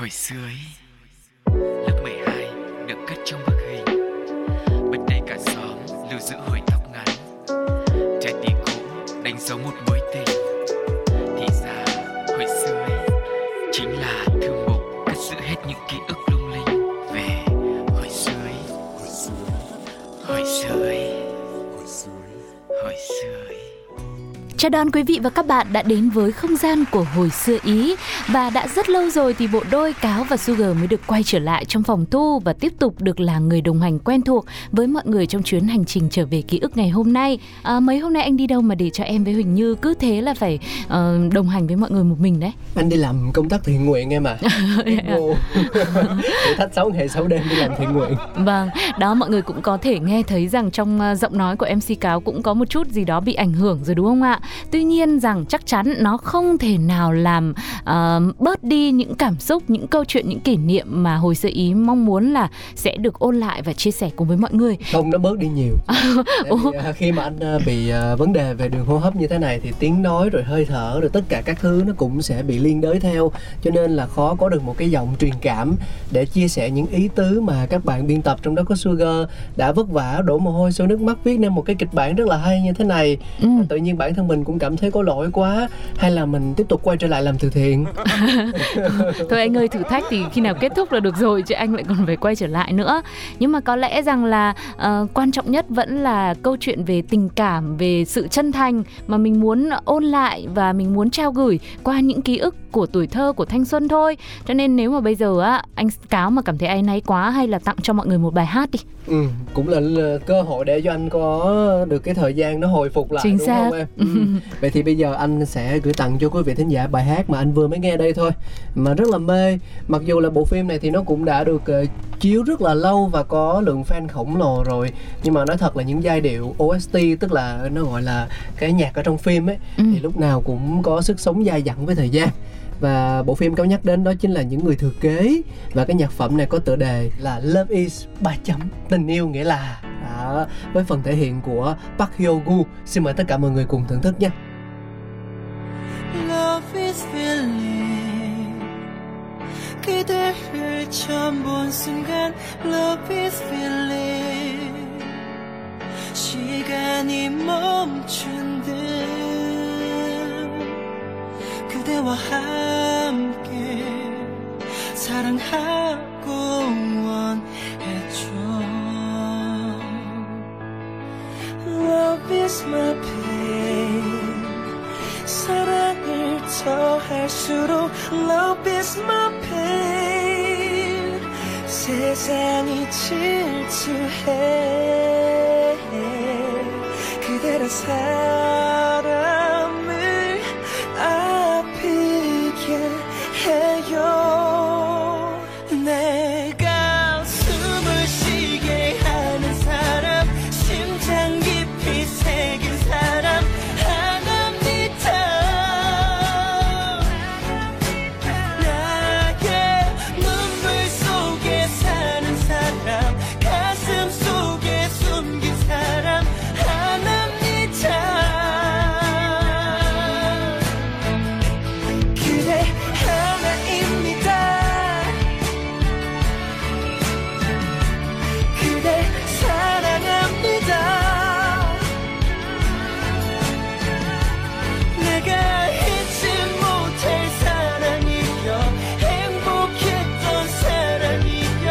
Hồi xưa ấy, lớp 12 được cất trong bức hình, bên đây cả xóm lưu giữ hồi tóc ngắn, trái tim cũ đánh dấu một mối tình. Thì ra hồi xưa ấy chính là thư mục cất giữ hết những ký ức lung linh về hồi xưa ấy. Hồi xưa ấy, hồi xưa ấy. Chào đón quý vị và các bạn đã đến với không gian của Hồi Xưa Ý. Và đã rất lâu rồi thì bộ đôi Cáo và Sugar mới được quay trở lại trong phòng thu và tiếp tục được là người đồng hành quen thuộc với mọi người trong chuyến hành trình trở về ký ức ngày hôm nay. Mấy hôm nay anh đi đâu mà để cho em với Huỳnh Như cứ thế là phải đồng hành với mọi người một mình đấy? Anh đi làm công tác thiện nguyện em ạ. Thử thách 6 ngày 6 đêm đi làm thiện nguyện. Vâng, đó mọi người cũng có thể nghe thấy rằng trong giọng nói của MC Cáo cũng có một chút gì đó bị ảnh hưởng rồi đúng không ạ? Tuy nhiên rằng chắc chắn nó không thể nào làm bớt đi những cảm xúc, những câu chuyện, những kỷ niệm mà Hồi Xưa Ý mong muốn là sẽ được ôn lại và chia sẻ cùng với mọi người. Không, nó bớt đi nhiều. Khi mà anh bị vấn đề về đường hô hấp như thế này thì tiếng nói rồi hơi thở rồi tất cả các thứ nó cũng sẽ bị liên đới theo, cho nên là khó có được một cái giọng truyền cảm để chia sẻ những ý tứ mà các bạn biên tập, trong đó có Sugar, đã vất vả đổ mồ hôi, sôi nước mắt viết nên một cái kịch bản rất là hay như thế này. Tự nhiên bản thân mình cũng cảm thấy có lỗi quá, hay là mình tiếp tục quay trở lại làm từ thiện? Thôi anh ơi, thử thách thì khi nào kết thúc là được rồi, chứ anh lại còn phải quay trở lại nữa. Nhưng mà có lẽ rằng là quan trọng nhất vẫn là câu chuyện về tình cảm, về sự chân thành mà mình muốn ôn lại và mình muốn trao gửi qua những ký ức của tuổi thơ, của thanh xuân thôi. Cho nên nếu mà bây giờ anh Cáo mà cảm thấy áy náy quá, hay là tặng cho mọi người một bài hát đi. Cũng là cơ hội để cho anh có được cái thời gian nó hồi phục lại. Chính đúng xác. Không em? Vậy thì bây giờ anh sẽ gửi tặng cho quý vị thính giả bài hát mà anh vừa mới nghe đây thôi, mà rất là mê. Mặc dù là bộ phim này thì nó cũng đã được chiếu rất là lâu và có lượng fan khổng lồ rồi, nhưng mà nói thật là những giai điệu OST, tức là nó gọi là cái nhạc ở trong phim ấy, thì lúc nào cũng có sức sống dai dẳng với thời gian. Và bộ phim Cáo nhắc đến đó chính là Những Người Thừa Kế, và cái nhạc phẩm này có tựa đề là Love Is Tình Yêu Nghĩa Là, với phần thể hiện của Park Hyo Goo. Xin mời tất cả mọi người cùng thưởng thức nhé. Love is feeling 그대를 처음 본 순간 Love is feeling 시간이 멈춘 듯 그대와 함께 사랑하고 원했죠. Love is my pain. 사랑을 더할수록 Love is my pain. 세상이 질투해 그대란 사람을 아프게 해요. 내가 숨을 쉬게 하는 사람, 심장 깊이 새긴 사람 하나입니다. 나의 눈물 속에 사는 사람, 가슴 속에 숨긴 사람 하나입니다. 그대 하나입니다. 그대 사랑합니다. 내가 잊지 못할 사랑이여, 행복했던 사랑이여.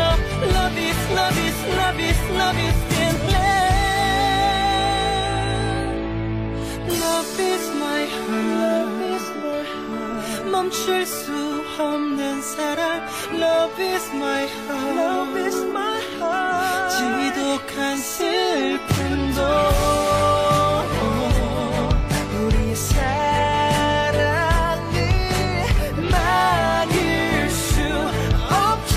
Love is, love is, love is, love is in love. Love is my heart. Love is my heart. 멈출 수 없는 사랑. Love is my heart. Love is my heart. 지독한 슬픔도 우리 사랑을 막을 수 없죠.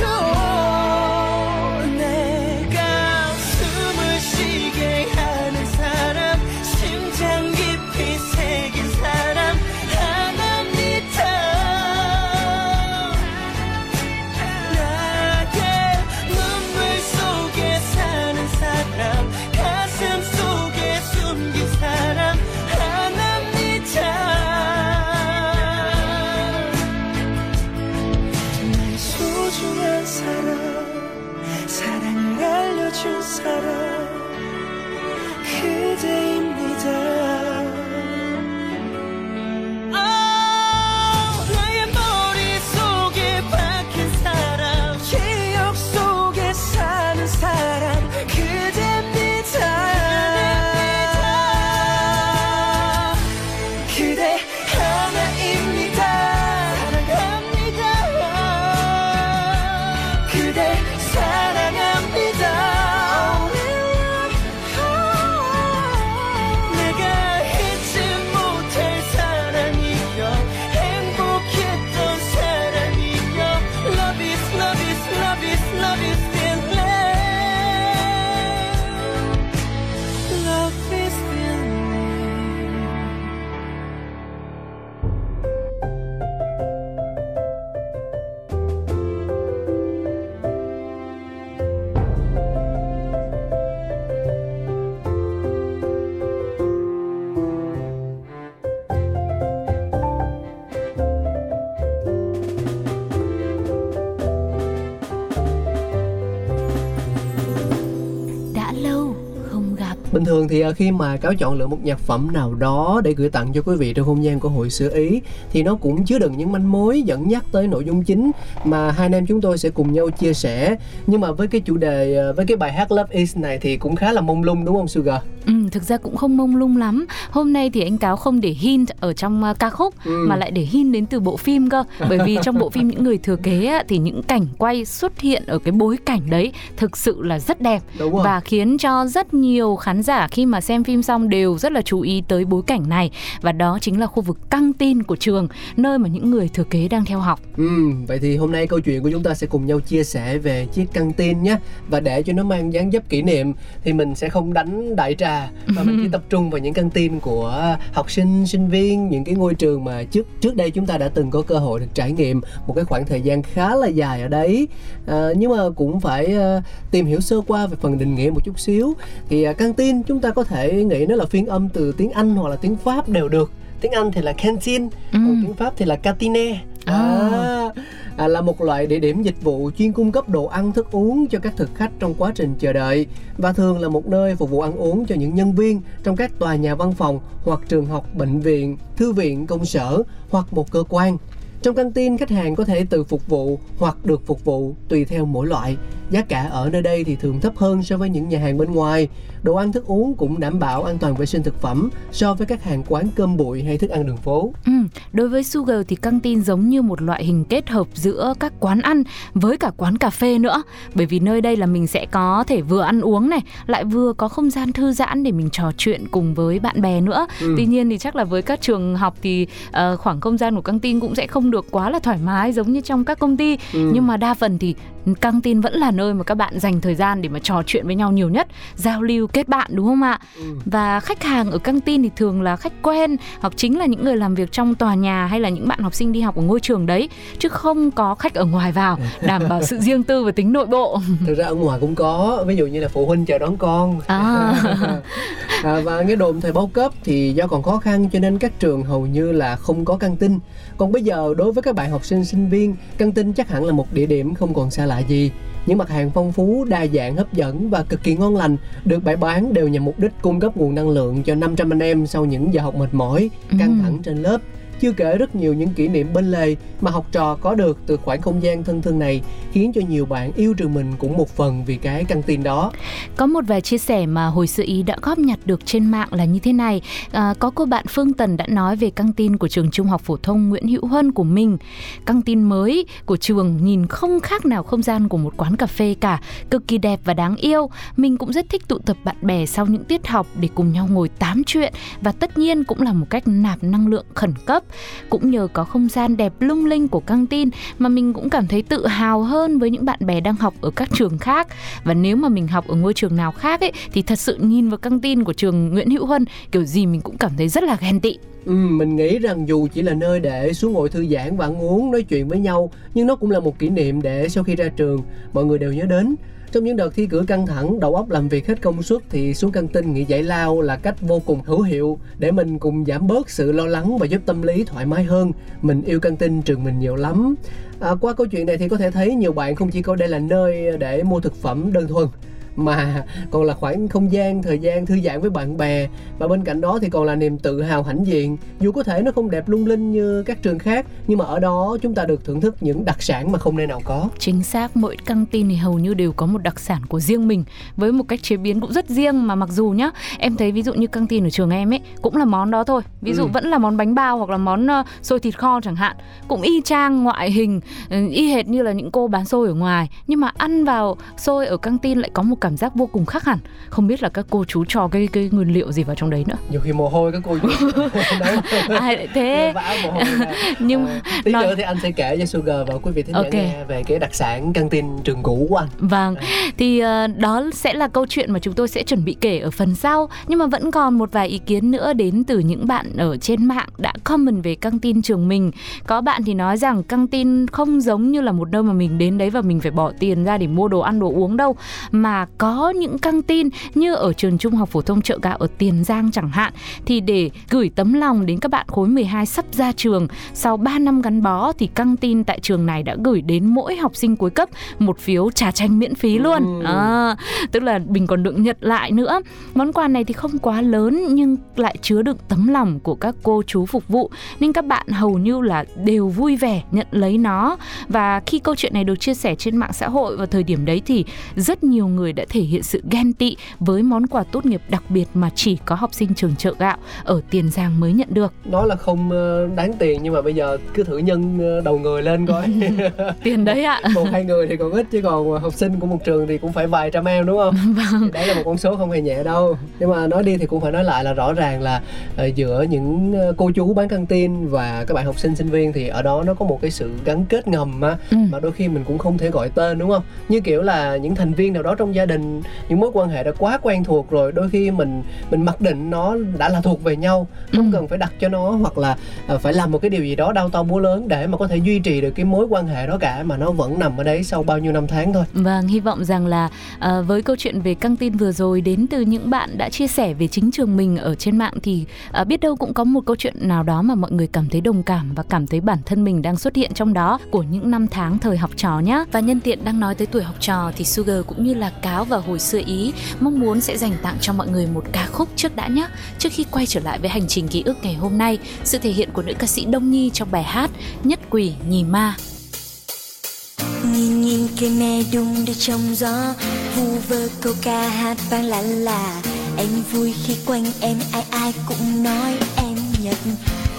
내가 숨을 쉬게 하는 사람, 심장 깊이 새긴 사람 하나입니다. 나의 눈물 속에 사는 사람, 가슴 속에 숨 bình thường thì khi mà Cáo chọn lựa một nhạc phẩm nào đó để gửi tặng cho quý vị trong không gian của Hồi Xưa Ý thì nó cũng chứa đựng những manh mối dẫn dắt tới nội dung chính mà hai anh em chúng tôi sẽ cùng nhau chia sẻ. Nhưng mà với cái chủ đề, với cái bài hát Love Is này thì cũng khá là mông lung đúng không Sugar? Thực ra cũng không mông lung lắm. Hôm nay thì anh Cáo không để hint ở trong ca khúc mà lại để hint đến từ bộ phim cơ. Bởi vì trong bộ phim Những Người Thừa Kế á, thì những cảnh quay xuất hiện ở cái bối cảnh đấy thực sự là rất đẹp và khiến cho rất nhiều khán giả khi mà xem phim xong đều rất là chú ý tới bối cảnh này. Và đó chính là khu vực căng tin của trường, nơi mà những người thừa kế đang theo học. Vậy thì hôm nay câu chuyện của chúng ta sẽ cùng nhau chia sẻ về chiếc căng tin nhé. Và để cho nó mang dáng dấp kỷ niệm thì mình sẽ không đánh đại trà mà mình chỉ tập trung vào những căng tin của học sinh, sinh viên, những cái ngôi trường mà trước đây chúng ta đã từng có cơ hội được trải nghiệm một cái khoảng thời gian khá là dài ở đấy. Nhưng mà cũng phải tìm hiểu sơ qua về phần định nghĩa một chút xíu. Thì căng tin chúng ta có thể nghĩ nó là phiên âm từ tiếng Anh hoặc là tiếng Pháp đều được. Tiếng Anh thì là canteen, còn tiếng Pháp thì là cantine. Là một loại địa điểm dịch vụ chuyên cung cấp đồ ăn thức uống cho các thực khách trong quá trình chờ đợi, và thường là một nơi phục vụ ăn uống cho những nhân viên trong các tòa nhà văn phòng hoặc trường học, bệnh viện, thư viện, công sở hoặc một cơ quan. Trong căng tin, khách hàng có thể tự phục vụ hoặc được phục vụ tùy theo mỗi loại. Giá cả ở nơi đây thì thường thấp hơn so với những nhà hàng bên ngoài. Đồ ăn thức uống cũng đảm bảo an toàn vệ sinh thực phẩm so với các hàng quán cơm bụi hay thức ăn đường phố. Đối với Sugar thì căng tin giống như một loại hình kết hợp giữa các quán ăn với cả quán cà phê nữa. Bởi vì nơi đây là mình sẽ có thể vừa ăn uống này, lại vừa có không gian thư giãn để mình trò chuyện cùng với bạn bè nữa. Tuy nhiên thì chắc là với các trường học thì khoảng không gian của căng tin cũng sẽ không được quá là thoải mái giống như trong các công ty. Nhưng mà đa phần thì căng tin vẫn là nơi mà các bạn dành thời gian để mà trò chuyện với nhau nhiều nhất, giao lưu, kết bạn đúng không ạ? Và khách hàng ở căng tin thì thường là khách quen hoặc chính là những người làm việc trong tòa nhà hay là những bạn học sinh đi học ở ngôi trường đấy, chứ không có khách ở ngoài vào, đảm bảo sự riêng tư và tính nội bộ. Thực ra ở ngoài cũng có, ví dụ như là phụ huynh chờ đón con. Và cái đồn thời bao cấp thì do còn khó khăn cho nên các trường hầu như là không có căng tin. Còn bây giờ đối với các bạn học sinh, sinh viên, căng tin chắc hẳn là một địa điểm không còn xa lạ gì. Những mặt hàng phong phú, đa dạng, hấp dẫn và cực kỳ ngon lành được bày bán đều nhằm mục đích cung cấp nguồn năng lượng cho 500 anh em sau những giờ học mệt mỏi, căng thẳng trên lớp. Chưa kể rất nhiều những kỷ niệm bên lề mà học trò có được từ khoảng không gian thân thương này, khiến cho nhiều bạn yêu trường mình cũng một phần vì cái căng tin đó. Có một vài chia sẻ mà Hồi Xưa Ý đã góp nhặt được trên mạng là như thế này. Có cô bạn Phương Tần đã nói về căng tin của trường Trung học phổ thông Nguyễn Hữu Huân của mình. Căng tin mới của trường nhìn không khác nào không gian của một quán cà phê cả, cực kỳ đẹp và đáng yêu. Mình cũng rất thích tụ tập bạn bè sau những tiết học để cùng nhau ngồi tám chuyện, và tất nhiên cũng là một cách nạp năng lượng khẩn cấp. Cũng nhờ có không gian đẹp lung linh của căng tin mà mình cũng cảm thấy tự hào hơn với những bạn bè đang học ở các trường khác. Và nếu mà mình học ở ngôi trường nào khác ấy, thì thật sự nhìn vào căng tin của trường Nguyễn Hữu Huân, kiểu gì mình cũng cảm thấy rất là ghen tị. Mình nghĩ rằng dù chỉ là nơi để xuống ngồi thư giãn và ăn uống, nói chuyện với nhau, nhưng nó cũng là một kỷ niệm để sau khi ra trường mọi người đều nhớ đến. Trong những đợt thi cử căng thẳng, đầu óc làm việc hết công suất thì xuống căng tin nghỉ giải lao là cách vô cùng hữu hiệu để mình cùng giảm bớt sự lo lắng và giúp tâm lý thoải mái hơn. Mình yêu căng tin trường mình nhiều lắm. Qua câu chuyện này thì có thể thấy nhiều bạn không chỉ coi đây là nơi để mua thực phẩm đơn thuần, mà còn là khoảng không gian, thời gian thư giãn với bạn bè. Và bên cạnh đó thì còn là niềm tự hào hãnh diện. Dù có thể nó không đẹp lung linh như các trường khác, nhưng mà ở đó chúng ta được thưởng thức những đặc sản mà không nơi nào có. Chính xác, mỗi căng tin thì hầu như đều có một đặc sản của riêng mình, với một cách chế biến cũng rất riêng. Mà mặc dù nhá, em thấy ví dụ như căng tin ở trường em ấy cũng là món đó thôi. Ví dụ vẫn là món bánh bao hoặc là món xôi thịt kho chẳng hạn, cũng y chang ngoại hình, y hệt như là những cô bán xôi ở ngoài. Nhưng mà ăn vào xôi ở căng tin lại có một cảm giác vô cùng khác hẳn. Không biết là các cô chú cho cái nguyên liệu gì vào trong đấy nữa. Nhiều khi mồ hôi các cô chú. Ai lại thế. Nhưng tí nữa thì anh sẽ kể cho Sugar và quý vị thính giả nghe về cái đặc sản căng tin trường cũ của anh. Vâng. Thì đó sẽ là câu chuyện mà chúng tôi sẽ chuẩn bị kể ở phần sau. Nhưng mà vẫn còn một vài ý kiến nữa đến từ những bạn ở trên mạng đã comment về căng tin trường mình. Có bạn thì nói rằng căng tin không giống như là một nơi mà mình đến đấy và mình phải bỏ tiền ra để mua đồ ăn đồ uống đâu, mà có những căng tin như ở trường trung học phổ thông Chợ Gạo ở Tiền Giang chẳng hạn, thì để gửi tấm lòng đến các bạn khối 12 sắp ra trường, sau 3 năm gắn bó thì căng tin tại trường này đã gửi đến mỗi học sinh cuối cấp một phiếu trà chanh miễn phí luôn. Tức là mình còn được nhận lại nữa. Món quà này thì không quá lớn nhưng lại chứa đựng tấm lòng của các cô chú phục vụ, nên các bạn hầu như là đều vui vẻ nhận lấy nó. Và khi câu chuyện này được chia sẻ trên mạng xã hội vào thời điểm đấy thì rất nhiều người đã thể hiện sự ghen tị với món quà tốt nghiệp đặc biệt mà chỉ có học sinh trường Chợ Gạo ở Tiền Giang mới nhận được. Nó là không đáng tiền nhưng mà bây giờ cứ thử nhân đầu người lên coi. Tiền đấy ạ. Một hai người thì còn ít, chứ còn học sinh của một trường thì cũng phải vài trăm em, đúng không? Vâng. Đấy là một con số không hề nhẹ đâu. Nhưng mà nói đi thì cũng phải nói lại là rõ ràng là giữa những cô chú bán căng tin và các bạn học sinh sinh viên thì ở đó nó có một cái sự gắn kết ngầm mà đôi khi mình cũng không thể gọi tên, đúng không? Như kiểu là những thành viên nào đó trong gia đình, những mối quan hệ đã quá quen thuộc rồi, đôi khi mình mặc định nó đã là thuộc về nhau, không cần phải đặt cho nó hoặc là phải làm một cái điều gì đó đau to búa lớn để mà có thể duy trì được cái mối quan hệ đó cả, mà nó vẫn nằm ở đấy sau bao nhiêu năm tháng thôi. Vâng, hy vọng rằng là với câu chuyện về căng tin vừa rồi đến từ những bạn đã chia sẻ về chính trường mình ở trên mạng thì biết đâu cũng có một câu chuyện nào đó mà mọi người cảm thấy đồng cảm và cảm thấy bản thân mình đang xuất hiện trong đó của những năm tháng thời học trò nhé. Và nhân tiện đang nói tới tuổi học trò thì Sugar cũng như là Cáo và Hồi Xưa Ý mong muốn sẽ dành tặng cho mọi người một ca khúc trước đã nhé, trước khi quay trở lại với hành trình ký ức ngày hôm nay, sự thể hiện của nữ ca sĩ Đông Nhi trong bài hát Nhất Quỷ Nhì Ma. Nhìn cây me đung đưa trong gió, vu vơ câu ca hát vang lạ lạ. Em vui khi quanh em ai ai cũng nói em Nhất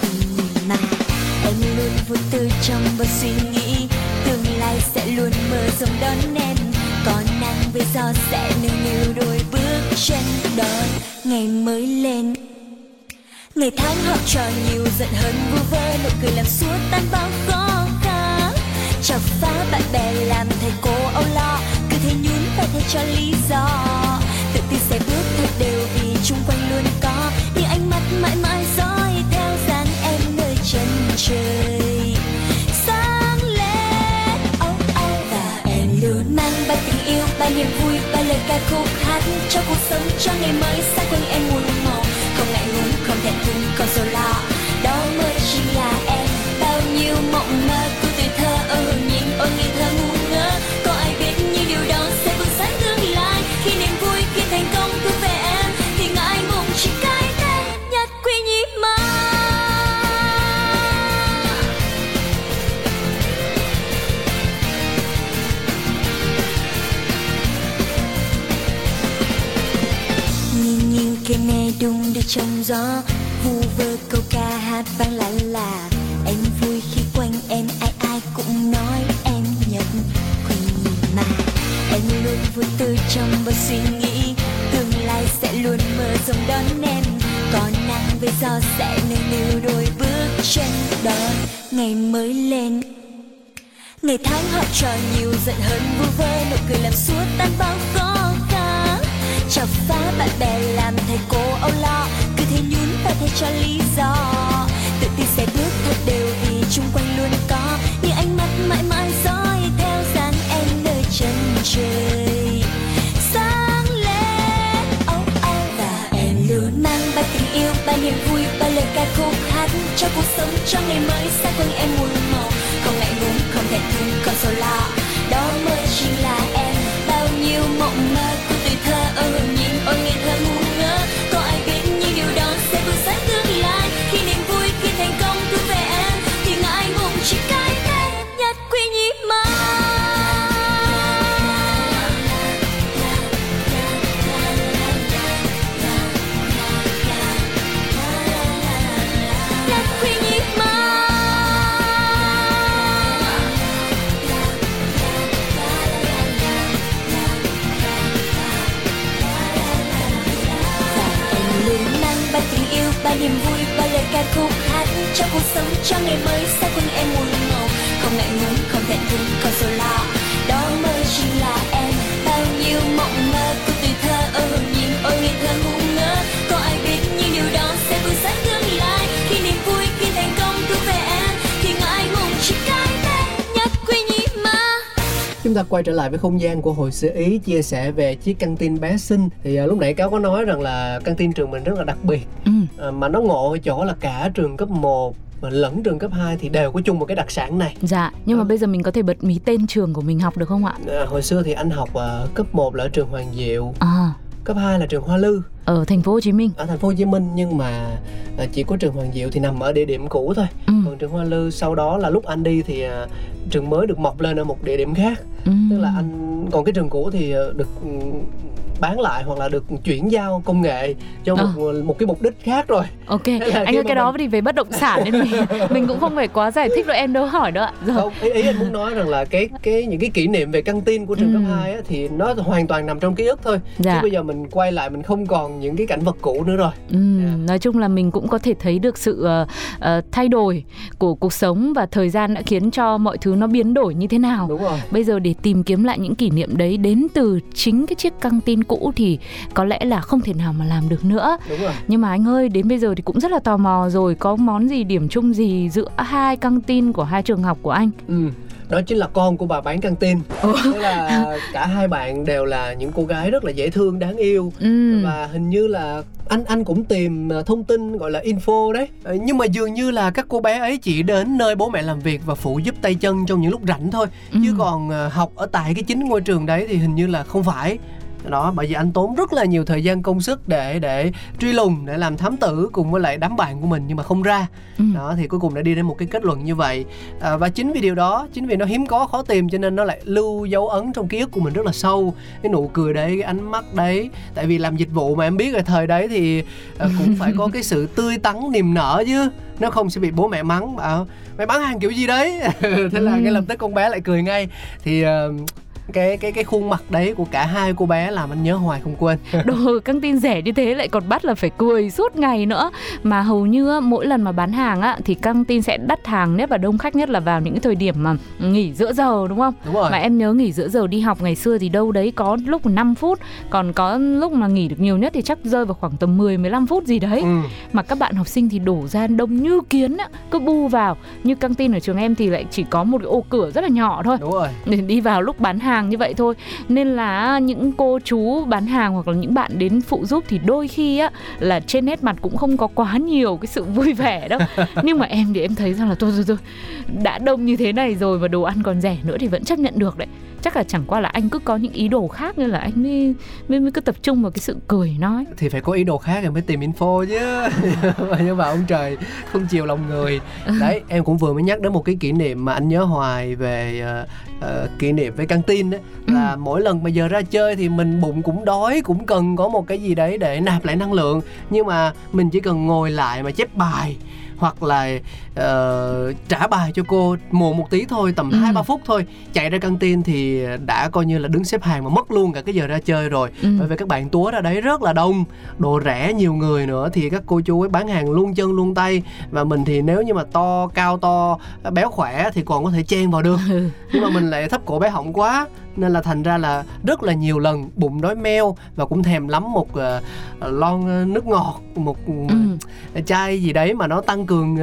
Quỷ Nhì Ma. Em luôn vô tư trong bao suy nghĩ, tương lai sẽ luôn mơ rộng đón em. Còn nắng với gió sẽ nâng niu đôi bước chân đón ngày mới lên. Ngày tháng học trò nhiều giận hờn vu vơ, nụ cười làm xua tan bao khó khăn. Chọc phá bạn bè làm thầy cô âu lo, cứ thế nhún vai thay cho lý do. Tự tin sẽ bước thật đều vì chung quanh luôn có những ánh mắt mãi mãi dõi theo dáng em nơi chân trời. Bao niềm vui, bao lời ca khúc hát cho cuộc sống, cho ngày mới xa quanh em muôn màu. Không ngại ngùng, không thẹn thùng, không sầu lo, đó mới chính là em. Bao nhiêu mộng mơ của tuổi thơ, ơ nhìn ôi ngây thơ ngu ngơ. Có ai biết những điều đó sẽ vượt sáng tương lai, khi niềm vui, khi thành công cứ về em, thì ngại ngùng chỉ cái tên Nhất Quỷ Nhì Ma. Cây me đung đưa trong gió, vu vơ câu ca hát vang lạ lạ. Em vui khi quanh em ai ai cũng nói em Nhất Quỷ Nhì Ma. Em luôn vô tư trong bao suy nghĩ, tương lai sẽ luôn mơ rộng đón em. Có nắng với gió sẽ nâng niu đôi bước chân đón ngày mới lên. Ngày tháng học trò nhiều giận hờn vu vơ, nụ cười làm xua tan bao khó khăn. Chọc phá bạn bè làm thầy cô âu lo, cứ thế nhún vai thay cho lý do. Tự tin sẽ bước thật đều vì chung quanh luôn có những ánh mắt mãi mãi dõi theo dáng em nơi chân trời sáng lên. Và em luôn mang bao tình yêu, bao niềm vui, bao lời ca khúc hát cho cuộc sống, cho ngày mới xa quanh em muôn màu. Không ngại ngùng, không thẹn thùng, không sầu lo, đó mới chính là em. Bao nhiêu mộng mơ của tuổi thơ, nhìn ôi ngây thơ ngu ngơ. Có ai biết những điều đó sẽ vượt sáng tương lai, khi niềm vui, khi thành công cứ về em, thì ngại ngùng chỉ cái tên Nhất Quỷ Nhì Ma. Nhất Quỷ Nhì Ma. Bao tình yêu, bao niềm vui, bao lời ca khúc hát cho cuộc sống, cho ngày mới xa quanh em muôn màu. Không ngại ngùng, không thẹn thùng, không sầu lo, đó mới chính là em. Bao nhiêu mộng mơ của tuổi thơ, nhìn ôi ngây thơ ngu ngơ. Có ai biết những điều đó sẽ vượt sáng tương lai, khi niềm vui, khi thành công cứ về em, thì ngại ngùng chỉ cái tên Nhất Quỷ Nhì Ma. chúng ta quay trở lại với không gian của Hồi Xưa Ý, chia sẻ về chiếc căng tin bé xinh. Thì lúc nãy Cáo có nói rằng là căng tin trường mình rất là đặc biệt, mà nó ngộ chỗ là cả trường cấp 1 và lẫn trường cấp 2 thì đều có chung một cái đặc sản này. Dạ, nhưng mà bây giờ mình có thể bật mí tên trường của mình học được không ạ? Hồi xưa thì anh học cấp 1 là ở trường Hoàng Diệu, cấp 2 là trường Hoa Lư ở thành phố Hồ Chí Minh. Ở thành phố Hồ Chí Minh, nhưng mà chỉ có trường Hoàng Diệu thì nằm ở địa điểm cũ thôi. Còn trường Hoa Lư sau đó là lúc anh đi thì trường mới được mọc lên ở một địa điểm khác. Tức là anh còn cái trường cũ thì được bán lại hoặc là được chuyển giao công nghệ cho một cái mục đích khác rồi. Ok, anh ơi, cái đó thì về bất động sản nên mình cũng không phải quá giải thích đâu, em đâu hỏi đâu ạ. Không, ý anh muốn nói rằng là cái những cái kỷ niệm về căng tin của trường cấp 2 thì nó hoàn toàn nằm trong ký ức thôi. Dạ. Chứ bây giờ mình quay lại mình không còn những cái cảnh vật cũ nữa rồi. Nói chung là mình cũng có thể thấy được sự thay đổi của cuộc sống và thời gian đã khiến cho mọi thứ nó biến đổi như thế nào. Đúng rồi. Bây giờ để tìm kiếm lại những kỷ niệm đấy đến từ chính cái chiếc căng tin cũ thì có lẽ là không thể nào mà làm được nữa. Đúng rồi. Nhưng mà anh ơi, đến bây giờ thì cũng rất là tò mò rồi, có món gì, điểm chung gì giữa hai căng tin của hai trường học của anh? Đó chính là con của bà bán căng tin. Tức là cả hai bạn đều là những cô gái rất là dễ thương, đáng yêu. Và hình như là anh cũng tìm thông tin gọi là info đấy. Nhưng mà dường như là các cô bé ấy chỉ đến nơi bố mẹ làm việc và phụ giúp tay chân trong những lúc rảnh thôi. Chứ còn học ở tại cái chính ngôi trường đấy thì hình như là không phải. Đó, bởi vì anh tốn rất là nhiều thời gian công sức để truy lùng, để làm thám tử cùng với lại đám bạn của mình nhưng mà không ra. Đó, thì cuối cùng đã đi đến một cái kết luận như vậy. Và chính vì điều đó, chính vì nó hiếm có khó tìm cho nên nó lại lưu dấu ấn trong ký ức của mình rất là sâu. Cái nụ cười đấy, cái ánh mắt đấy. Tại vì làm dịch vụ mà em biết rồi, thời đấy thì cũng phải có cái sự tươi tắn, niềm nở chứ. Nếu không sẽ bị bố mẹ mắng, bảo mày bán hàng kiểu gì đấy. Thế là cái lập tức con bé lại cười ngay. Thì... Cái khuôn mặt đấy của cả hai cô bé làm anh nhớ hoài không quên. Đồ căng tin rẻ như thế lại còn bắt là phải cười suốt ngày nữa. Mà hầu như mỗi lần mà bán hàng á, thì căng tin sẽ đắt hàng nhất và đông khách nhất là vào những cái thời điểm mà nghỉ giữa giờ, đúng không? Đúng rồi. Mà em nhớ nghỉ giữa giờ đi học ngày xưa thì đâu đấy có lúc 5 phút. Còn có lúc mà nghỉ được nhiều nhất thì chắc rơi vào khoảng tầm 10-15 phút gì đấy. Mà các bạn học sinh thì đổ ra đông như kiến á, cứ bu vào. Như căng tin ở trường em thì lại chỉ có một cái ô cửa rất là nhỏ thôi. Đúng rồi. Để đi vào lúc bán hàng như vậy thôi. Nên là những cô chú bán hàng hoặc là những bạn đến phụ giúp thì đôi khi á, là trên nét mặt cũng không có quá nhiều cái sự vui vẻ đâu. Nhưng mà em thì em thấy rằng là thôi, đã đông như thế này rồi mà đồ ăn còn rẻ nữa thì vẫn chấp nhận được đấy. Chắc là chẳng qua là anh cứ có những ý đồ khác nên là anh mới cứ tập trung vào cái sự cười nói. Thì phải có ý đồ khác rồi mới tìm info chứ. Nhưng mà ông trời không chiều lòng người. Đấy, em cũng vừa mới nhắc đến một cái kỷ niệm mà anh nhớ hoài về kỷ niệm với căng tin ấy, là mỗi lần mà giờ ra chơi thì mình bụng cũng đói, cũng cần có một cái gì đấy để nạp lại năng lượng. Nhưng mà mình chỉ cần ngồi lại mà chép bài hoặc là trả bài cho cô muộn một tí thôi, tầm 2-3 phút thôi, chạy ra căng tin thì đã coi như là đứng xếp hàng mà mất luôn cả cái giờ ra chơi rồi. Bởi vì các bạn túa ra đấy rất là đông, đồ rẻ, nhiều người nữa, thì các cô chú ấy bán hàng luôn chân luôn tay. Và mình thì nếu như mà to, cao to, béo khỏe thì còn có thể chen vào được. Nhưng mà mình lại thấp cổ bé họng quá nên là thành ra là rất là nhiều lần bụng đói meo và cũng thèm lắm một lon nước ngọt, một chai gì đấy mà nó tăng cường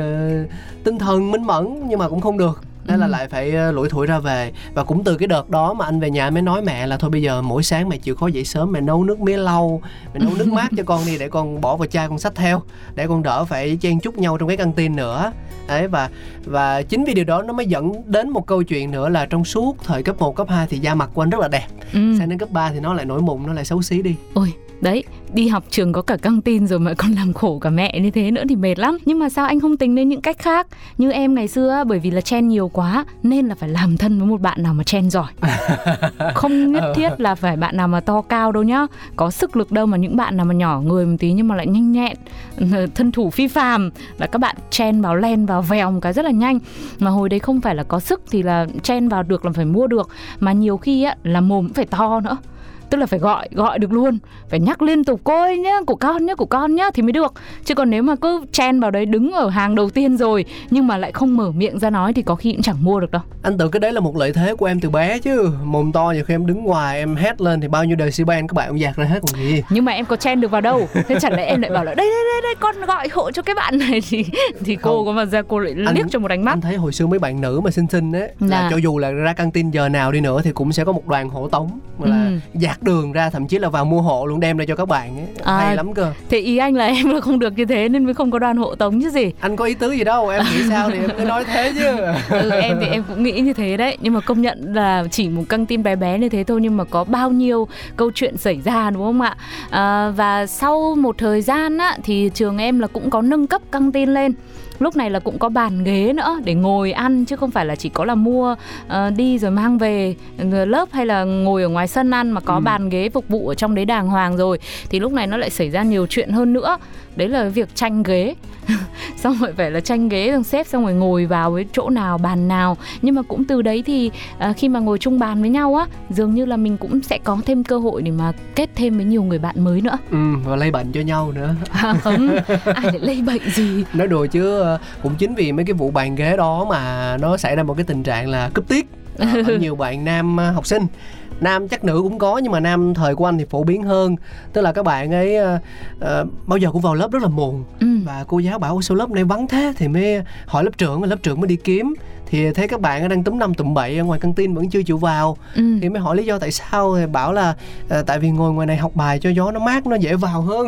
tinh thần minh mẫn, nhưng mà cũng không được. Nên là lại phải lủi thủi ra về. Và cũng từ cái đợt đó mà anh về nhà mới nói mẹ là thôi bây giờ mỗi sáng mẹ chịu khó dậy sớm, mẹ nấu nước mía lau, mẹ nấu nước mát cho con đi, để con bỏ vào chai con xách theo, để con đỡ phải chen chúc nhau trong cái căng tin nữa. Đấy, và chính vì điều đó nó mới dẫn đến một câu chuyện nữa là trong suốt thời cấp 1, cấp 2 thì da mặt của anh rất là đẹp. Sang đến cấp 3 thì nó lại nổi mụn, nó lại xấu xí đi. Ôi, đấy, đi học trường có cả căng tin rồi mà còn làm khổ cả mẹ như thế nữa thì mệt lắm. Nhưng mà sao anh không tính đến những cách khác? Như em ngày xưa bởi vì là chen nhiều quá nên là phải làm thân với một bạn nào mà chen giỏi. Không nhất thiết là phải bạn nào mà to cao đâu nhá, có sức lực đâu, mà những bạn nào mà nhỏ người một tí nhưng mà lại nhanh nhẹn, thân thủ phi phàm là các bạn chen vào, len vào, vèo một cái rất là nhanh. Mà hồi đấy không phải là có sức thì là chen vào được là phải mua được, mà nhiều khi á, là mồm cũng phải to nữa. tức là phải gọi được luôn, phải nhắc liên tục cô ơi nhá, của con nhá thì mới được. Chứ còn nếu mà cứ chen vào đấy đứng ở hàng đầu tiên rồi nhưng mà lại không mở miệng ra nói thì có khi cũng chẳng mua được đâu. Anh tưởng cái đấy là một lợi thế của em từ bé chứ. Mồm to nhiều khi em đứng ngoài em hét lên thì bao nhiêu decibel các bạn cũng dạt ra hết còn gì. Nhưng mà em có chen được vào đâu. Thế chẳng lẽ em lại bảo là đây con gọi hộ cho cái bạn này thì cô không. Có mà ra cô lại liếc cho một ánh mắt. Anh thấy hồi xưa mấy bạn nữ mà xinh xinh ấy là cho dù là ra căng tin giờ nào đi nữa thì cũng sẽ có một đoàn hộ tống là dạt đường ra, thậm chí là vào mua hộ luôn đem ra cho các bạn ấy. Hay lắm cơ. Thì ý anh là em là không được như thế nên mới không có đoàn hộ tống chứ gì. Anh có ý tứ gì đâu, em nghĩ sao thì em cứ nói thế chứ. Em thì em cũng nghĩ như thế đấy, nhưng mà công nhận là chỉ một căng tin bé bé như thế thôi nhưng mà có bao nhiêu câu chuyện xảy ra đúng không ạ? Và sau một thời gian á thì trường em là cũng có nâng cấp căng tin lên. Lúc này là cũng có bàn ghế nữa để ngồi ăn chứ không phải là chỉ có là mua đi rồi mang về lớp hay là ngồi ở ngoài sân ăn mà có bàn ghế phục vụ ở trong đấy đàng hoàng rồi. Thì lúc này nó lại xảy ra nhiều chuyện hơn nữa. Đấy là việc tranh ghế. Xong rồi phải là tranh ghế xong xếp xong rồi ngồi vào với chỗ nào bàn nào. Nhưng mà cũng từ đấy thì khi mà ngồi chung bàn với nhau á, dường như là mình cũng sẽ có thêm cơ hội để mà kết thêm với nhiều người bạn mới nữa. Và lây bệnh cho nhau nữa. Không, ai lại lây bệnh gì. Nói đùa chứ cũng chính vì mấy cái vụ bàn ghế đó mà nó xảy ra một cái tình trạng là cướp tiết ở nhiều bạn nam học sinh. Nam chắc nữ cũng có nhưng mà nam thời của anh thì phổ biến hơn. Tức là các bạn ấy bao giờ cũng vào lớp rất là muộn. Và cô giáo bảo sao lớp này vắng thế thì mới hỏi lớp trưởng, lớp trưởng mới đi kiếm. Thì thấy các bạn đang túm năm tụm bậy ở ngoài căng tin vẫn chưa chịu vào. Thì mới hỏi lý do tại sao thì bảo là tại vì ngồi ngoài này học bài cho gió nó mát, nó dễ vào hơn.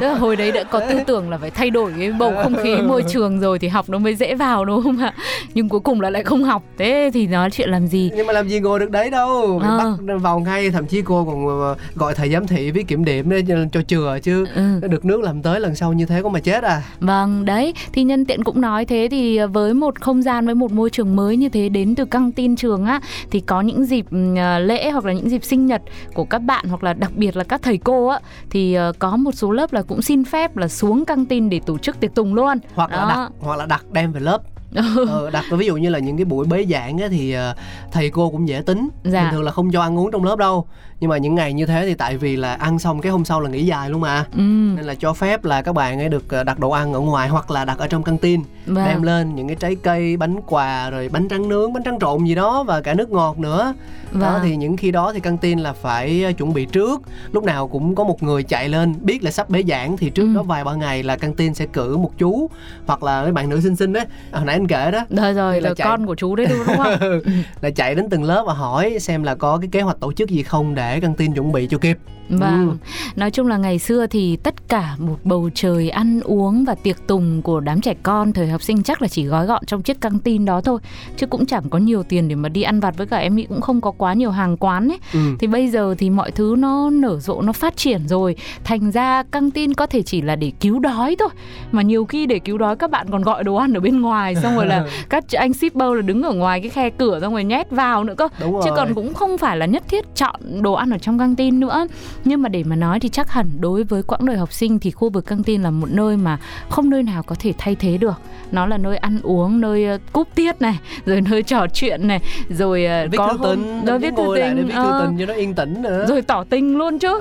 Tức là hồi đấy đã có tư tưởng là phải thay đổi cái bầu không khí môi trường rồi thì học nó mới dễ vào đúng không ạ? Nhưng cuối cùng là lại không học. Thế thì nói chuyện làm gì? Nhưng mà làm gì ngồi được đấy đâu. Bắt vào ngay, thậm chí cô còn gọi thầy giám thị với kiểm điểm để cho chừa chứ. Được nước làm tới lần sau như thế có mà chết à. Vâng, đấy. Thì nhân tiện cũng nói thế thì với một không gian, với một môi trường mới như thế đến từ căng tin trường á, thì có những dịp lễ hoặc là những dịp sinh nhật của các bạn hoặc là đặc biệt là các thầy cô á thì có một số lớp là cũng xin phép là xuống căng tin để tổ chức tiệc tùng luôn. Hoặc đó. Hoặc là đặt đem về lớp. Đặt ví dụ như là những cái buổi bế giảng ấy, thì thầy cô cũng dễ tính, bình thường là không cho ăn uống trong lớp đâu, nhưng mà những ngày như thế thì tại vì là ăn xong cái hôm sau là nghỉ dài luôn mà, nên là cho phép là các bạn ấy được đặt đồ ăn ở ngoài hoặc là đặt ở trong căng tin, đem lên những cái trái cây, bánh quà rồi bánh tráng nướng, bánh tráng trộn gì đó và cả nước ngọt nữa. Đó, thì những khi đó thì căng tin là phải chuẩn bị trước, lúc nào cũng có một người chạy lên biết là sắp bế giảng thì trước đó vài ba ngày là căng tin sẽ cử một chú hoặc là mấy bạn nữ xinh xinh đấy, hồi nãy kể đó. Đời rồi là chạy... con của chú đấy đúng không? Là chạy đến từng lớp và hỏi xem là có cái kế hoạch tổ chức gì không để căng tin chuẩn bị cho kịp. Nói chung là ngày xưa thì tất cả một bầu trời ăn uống và tiệc tùng của đám trẻ con thời học sinh chắc là chỉ gói gọn trong chiếc căng tin đó thôi, chứ cũng chẳng có nhiều tiền để mà đi ăn vặt, với cả em nghĩ cũng không có quá nhiều hàng quán ấy. Thì bây giờ thì mọi thứ nó nở rộ, nó phát triển rồi, thành ra căng tin có thể chỉ là để cứu đói thôi, mà nhiều khi để cứu đói các bạn còn gọi đồ ăn ở bên ngoài, xong rồi là các anh shipper là đứng ở ngoài cái khe cửa xong rồi nhét vào nữa cơ, chứ còn cũng không phải là nhất thiết chọn đồ ăn ở trong căng tin nữa. Nhưng mà để mà nói thì chắc hẳn đối với quãng đời học sinh thì khu vực căng tin là một nơi mà không nơi nào có thể thay thế được. Nó là nơi ăn uống, nơi cúp tiết này, rồi nơi trò chuyện này, rồi viết có thư tình, viết thư tình cho nó yên tĩnh nữa, rồi tỏ tình luôn chứ.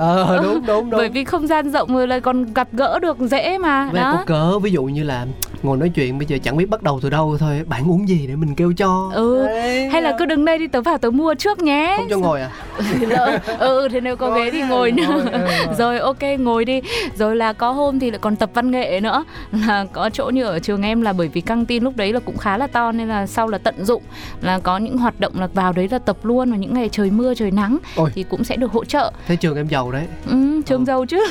Đúng. Bởi vì không gian rộng rồi là còn gặp gỡ được dễ mà. Về có cớ ví dụ như là ngồi nói chuyện bây giờ chẳng biết bắt đầu từ đâu thôi, bạn uống gì để mình kêu cho. Đấy, hay là cứ đứng đây đi, tớ vào tớ mua trước nhé. Không cho ngồi à? Thế nếu có ghế thì ngồi nữa. Rồi ok ngồi đi. Rồi là có hôm thì lại còn tập văn nghệ nữa. Là có chỗ như ở trường em là bởi vì căng tin lúc đấy là cũng khá là to nên là sau là tận dụng là có những hoạt động là vào đấy là tập luôn, và những ngày trời mưa trời nắng thì cũng sẽ được hỗ trợ. Thế trường em giàu đấy. Trường giàu chứ.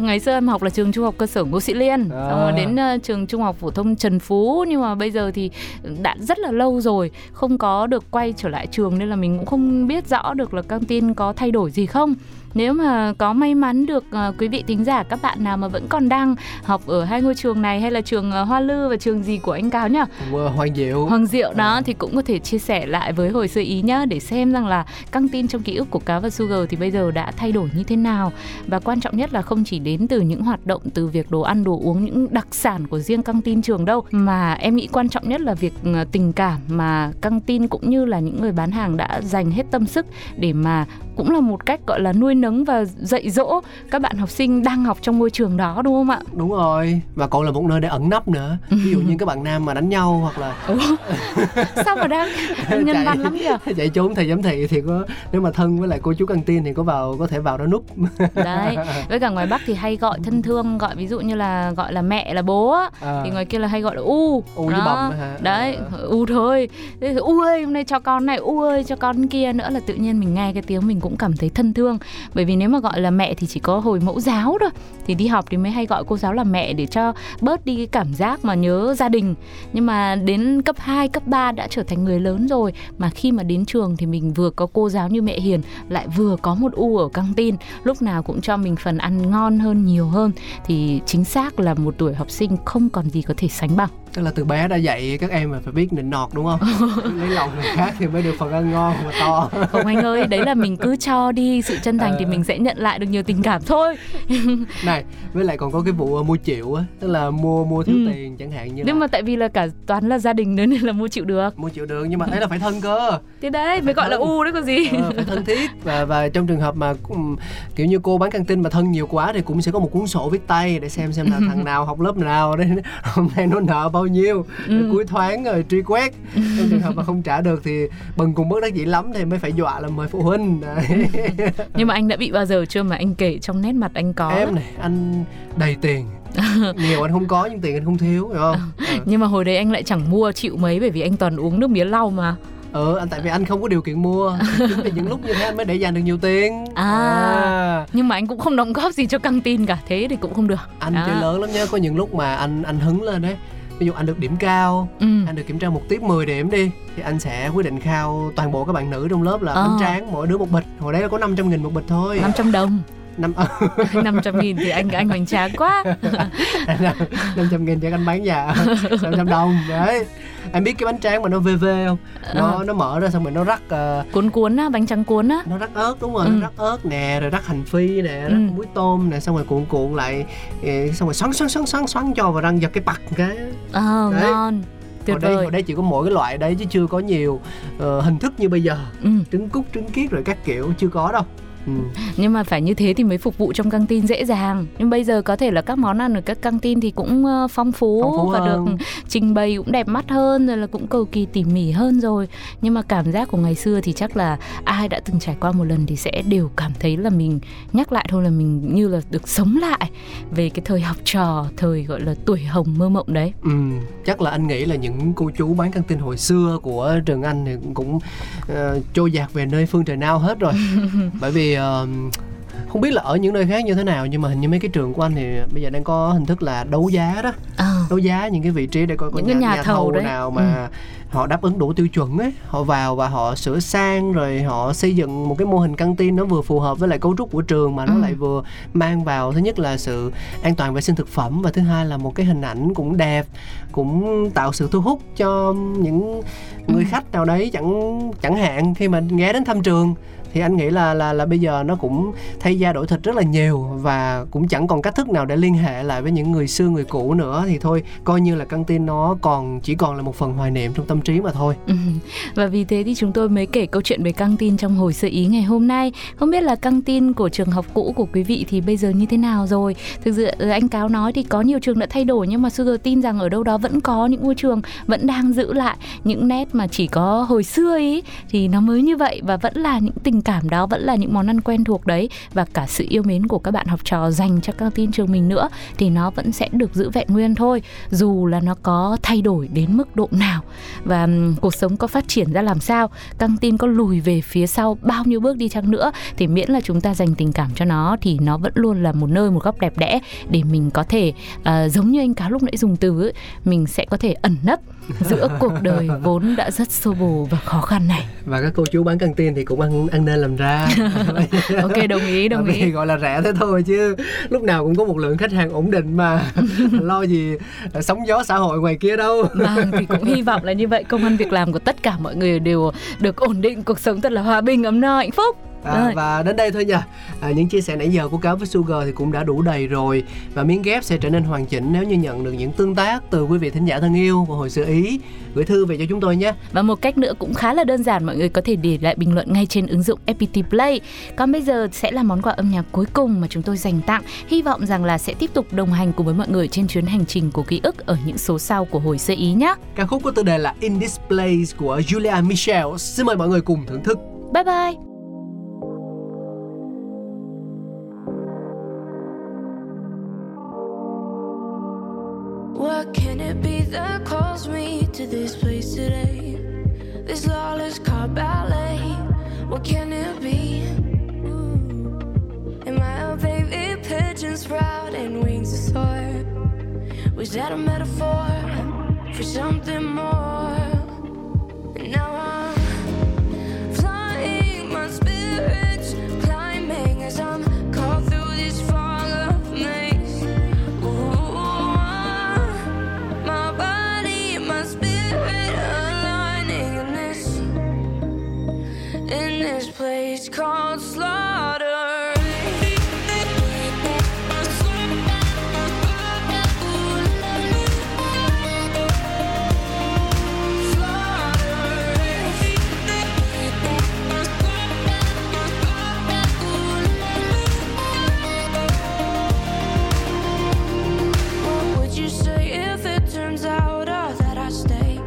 Ngày xưa em học là trường trung học cơ sở Ngô Sĩ Liên, xong rồi đến trường trung học phổ thông Trần Phú, nhưng mà bây giờ thì đã rất là lâu rồi không có được quay trở lại trường nên là mình cũng không biết rõ được là căng tin có thay đổi gì không. Nếu mà có may mắn được quý vị thính giả, các bạn nào mà vẫn còn đang học ở hai ngôi trường này, hay là trường Hoa Lư và trường gì của anh Cáo nhỉ? Hoàng Diệu đó, thì cũng có thể chia sẻ lại với Hồi Xưa Ý nhá, để xem rằng là căng tin trong ký ức của Cáo và Sugar thì bây giờ đã thay đổi như thế nào. Và quan trọng nhất là không chỉ đến từ những hoạt động, từ việc đồ ăn, đồ uống, những đặc sản của riêng căng tin trường đâu, mà em nghĩ quan trọng nhất là việc tình cảm mà căng tin cũng như là những người bán hàng đã dành hết tâm sức để mà cũng là một cách gọi là nuôi nấng và dạy dỗ các bạn học sinh đang học trong môi trường đó, đúng không ạ? Đúng rồi, và còn là một nơi để ẩn nấp nữa. Ví dụ như các bạn nam mà đánh nhau hoặc là sao mà đang nhân văn lắm kìa, chạy trốn thầy giám thị, thì có nếu mà thân với lại cô chú căng tin thì có thể vào đó núp. Đấy, với cả ngoài Bắc thì hay gọi thân thương, gọi ví dụ như là gọi là mẹ, là bố thì ngoài kia là hay gọi là u với bầm hả? Đấy, u thôi, u ơi hôm nay cho con này, u ơi cho con kia nữa, là tự nhiên mình nghe cái tiếng mình cũng cảm thấy thân thương. Bởi vì nếu mà gọi là mẹ thì chỉ có hồi mẫu giáo thôi, thì đi học thì mới hay gọi cô giáo là mẹ để cho bớt đi cái cảm giác mà nhớ gia đình. Nhưng mà đến cấp 2, cấp 3 đã trở thành người lớn rồi, mà khi mà đến trường thì mình vừa có cô giáo như mẹ hiền, lại vừa có một u ở căng tin, lúc nào cũng cho mình phần ăn ngon hơn, nhiều hơn, thì chính xác là một tuổi học sinh không còn gì có thể sánh bằng. Tức là từ bé đã dạy các em mà phải biết nịnh nọt, đúng không? Lấy lòng người khác thì mới được phần ăn ngon và to. Không anh ơi, đấy là mình cứ cho đi sự chân thành thì mình sẽ nhận lại được nhiều tình cảm thôi. Này, với lại còn có cái vụ mua chịu á, tức là mua thiếu tiền chẳng hạn như. Nhưng mà tại vì là cả toán là gia đình nữa nên là mua chịu được. Mua chịu được, nhưng mà đấy là phải thân cơ. Thế đấy, mới gọi là u đấy có gì. Phải thân thiết. Và trong trường hợp mà kiểu như cô bán căng tin mà thân nhiều quá thì cũng sẽ có một cuốn sổ viết tay để xem là thằng nào học lớp nào đấy, hôm nay nó nợ bao nhiêu, cuối tháng rồi truy quét. Trong trường hợp mà không trả được thì bần cùng bất đắc dĩ lắm thì mới phải dọa là mời phụ huynh. Nhưng mà anh đã bị bao giờ chưa mà anh kể trong nét mặt anh có em đó. Này, anh đầy tiền. Nhiều anh không có nhưng tiền anh không thiếu, hiểu không? Nhưng mà hồi đấy anh lại chẳng mua chịu mấy, bởi vì anh toàn uống nước mía lau mà. Tại vì anh không có điều kiện mua, chính vì những lúc như thế anh mới để dành được nhiều tiền. Nhưng mà anh cũng không đóng góp gì cho căng tin cả, thế thì cũng không được. Anh chơi lớn lắm nhá, có những lúc mà anh hứng lên đấy. Ví dụ anh được điểm cao, anh được kiểm tra một tiết 10 điểm đi, thì anh sẽ quyết định khao toàn bộ các bạn nữ trong lớp là bánh tráng, mỗi đứa một bịch. Hồi đấy có 500.000 một bịch thôi. 500 đồng. 500.000 thì anh hoành tráng quá. 500.000 chắc anh bán nhà 500 đồng. Đấy, anh biết cái bánh tráng mà nó vê không? Nó mở ra xong rồi nó rắc cuốn á, bánh tráng cuốn á. Nó rắc ớt, đúng rồi, nó rắc ớt nè, rồi rắc hành phi nè, rắc muối tôm nè, xong rồi cuộn lại, xong rồi xoắn cho vào răng, giật cái bạc cái. Ngon. Hồi đấy chỉ có mỗi cái loại đấy chứ chưa có nhiều hình thức như bây giờ. Trứng cút, trứng kiết rồi các kiểu chưa có đâu. Nhưng mà phải như thế thì mới phục vụ trong căng tin dễ dàng. Nhưng bây giờ có thể là các món ăn ở các căng tin thì cũng phong phú và hơn, được trình bày cũng đẹp mắt hơn, rồi là cũng cầu kỳ tỉ mỉ hơn rồi. Nhưng mà cảm giác của ngày xưa thì chắc là ai đã từng trải qua một lần thì sẽ đều cảm thấy là mình nhắc lại thôi là mình như là được sống lại về cái thời học trò, thời gọi là tuổi hồng mơ mộng đấy. Chắc là anh nghĩ là những cô chú bán căng tin hồi xưa của trường anh thì cũng trôi dạt về nơi phương trời nào hết rồi. Bởi vì không biết là ở những nơi khác như thế nào, nhưng mà hình như mấy cái trường của anh thì bây giờ đang có hình thức là đấu giá đó. Đấu giá những cái vị trí để coi có nhà thầu nào mà họ đáp ứng đủ tiêu chuẩn ấy, họ vào và họ sửa sang, rồi họ xây dựng một cái mô hình căng tin nó vừa phù hợp với lại cấu trúc của trường mà nó lại vừa mang vào, thứ nhất là sự an toàn vệ sinh thực phẩm, và thứ hai là một cái hình ảnh cũng đẹp, cũng tạo sự thu hút cho những người khách nào đấy chẳng hạn khi mà ghé đến thăm trường. Thì anh nghĩ là bây giờ nó cũng thay da đổi thịt rất là nhiều, và cũng chẳng còn cách thức nào để liên hệ lại với những người xưa người cũ nữa, thì thôi coi như là căng tin nó chỉ còn là một phần hoài niệm trong tâm trí mà thôi. Và vì thế thì chúng tôi mới kể câu chuyện về căng tin trong Hồi Xưa Ý ngày hôm nay. Không biết là căng tin của trường học cũ của quý vị thì bây giờ như thế nào rồi? Thực sự anh Cáo nói thì có nhiều trường đã thay đổi, nhưng mà Sugar tin rằng ở đâu đó vẫn có những ngôi trường vẫn đang giữ lại những nét mà chỉ có hồi xưa ý thì nó mới như vậy, và vẫn là những tình cảm đó, vẫn là những món ăn quen thuộc đấy, và cả sự yêu mến của các bạn học trò dành cho căng tin trường mình nữa, thì nó vẫn sẽ được giữ vẹn nguyên thôi, dù là nó có thay đổi đến mức độ nào, và cuộc sống có phát triển ra làm sao, căng tin có lùi về phía sau bao nhiêu bước đi chăng nữa, thì miễn là chúng ta dành tình cảm cho nó thì nó vẫn luôn là một nơi, một góc đẹp đẽ để mình có thể giống như anh Cáo lúc nãy dùng từ ấy, mình sẽ có thể ẩn nấp giữa cuộc đời vốn đã rất xô bồ và khó khăn này. Và các cô chú bán căng tin thì cũng ăn nên làm ra. Ok, đồng ý. Gọi là rẻ thế thôi chứ lúc nào cũng có một lượng khách hàng ổn định mà lo gì sóng gió xã hội ngoài kia đâu. Vâng, thì cũng hy vọng là như vậy, công ăn việc làm của tất cả mọi người đều được ổn định, cuộc sống thật là hòa bình, ấm no, hạnh phúc. Và đến đây thôi nha. Những chia sẻ nãy giờ của Cáo với Sugar thì cũng đã đủ đầy rồi, và miếng ghép sẽ trở nên hoàn chỉnh nếu như nhận được những tương tác từ quý vị thính giả thân yêu của Hồi Xưa Ý gửi thư về cho chúng tôi nhé. Và một cách nữa cũng khá là đơn giản, mọi người có thể để lại bình luận ngay trên ứng dụng FPT Play. Còn bây giờ sẽ là món quà âm nhạc cuối cùng mà chúng tôi dành tặng, hy vọng rằng là sẽ tiếp tục đồng hành cùng với mọi người trên chuyến hành trình của ký ức ở những số sau của Hồi Xưa Ý nhé. Ca khúc có tựa đề là In This Place của Julia Michelle. Xin mời mọi người cùng thưởng thức. Bye bye. What can it be that calls me to this place today? This lawless called ballet. What can it be? Am I a baby pigeon sprouting wings to soar? Was that a metaphor for something more? And now I'm flying, my spirit's climbing as I'm called through this fog of night. This place called slaughter. What would you say if it turns out all that I stay?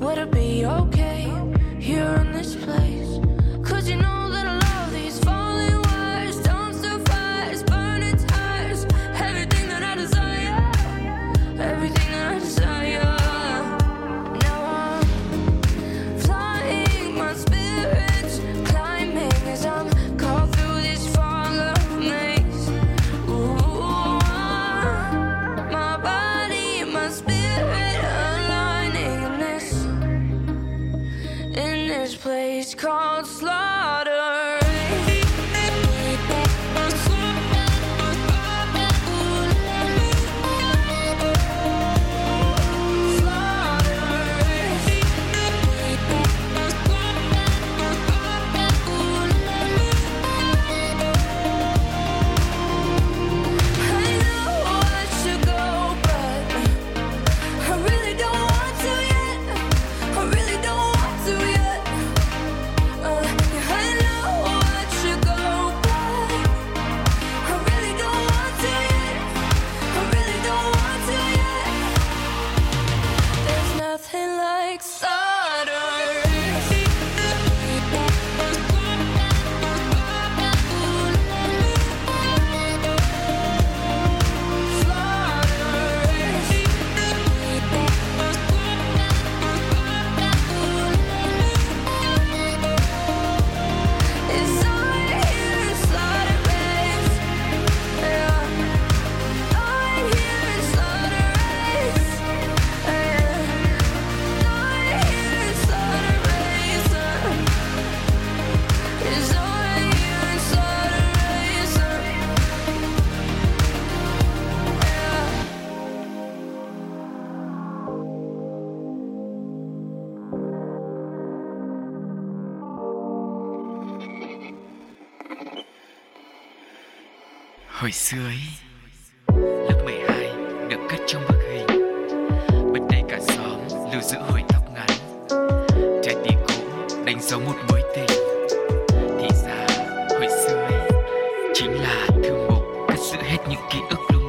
Would it be okay here in this place? Hồi xưa ấy, lớp 12 được cất trong bức hình. Bên đây cả xóm lưu giữ hồi tóc ngắn. Trái tim cũ đánh dấu một mối tình. Thì ra hồi xưa ấy chính là thư mục cất giữ hết những ký ức luôn.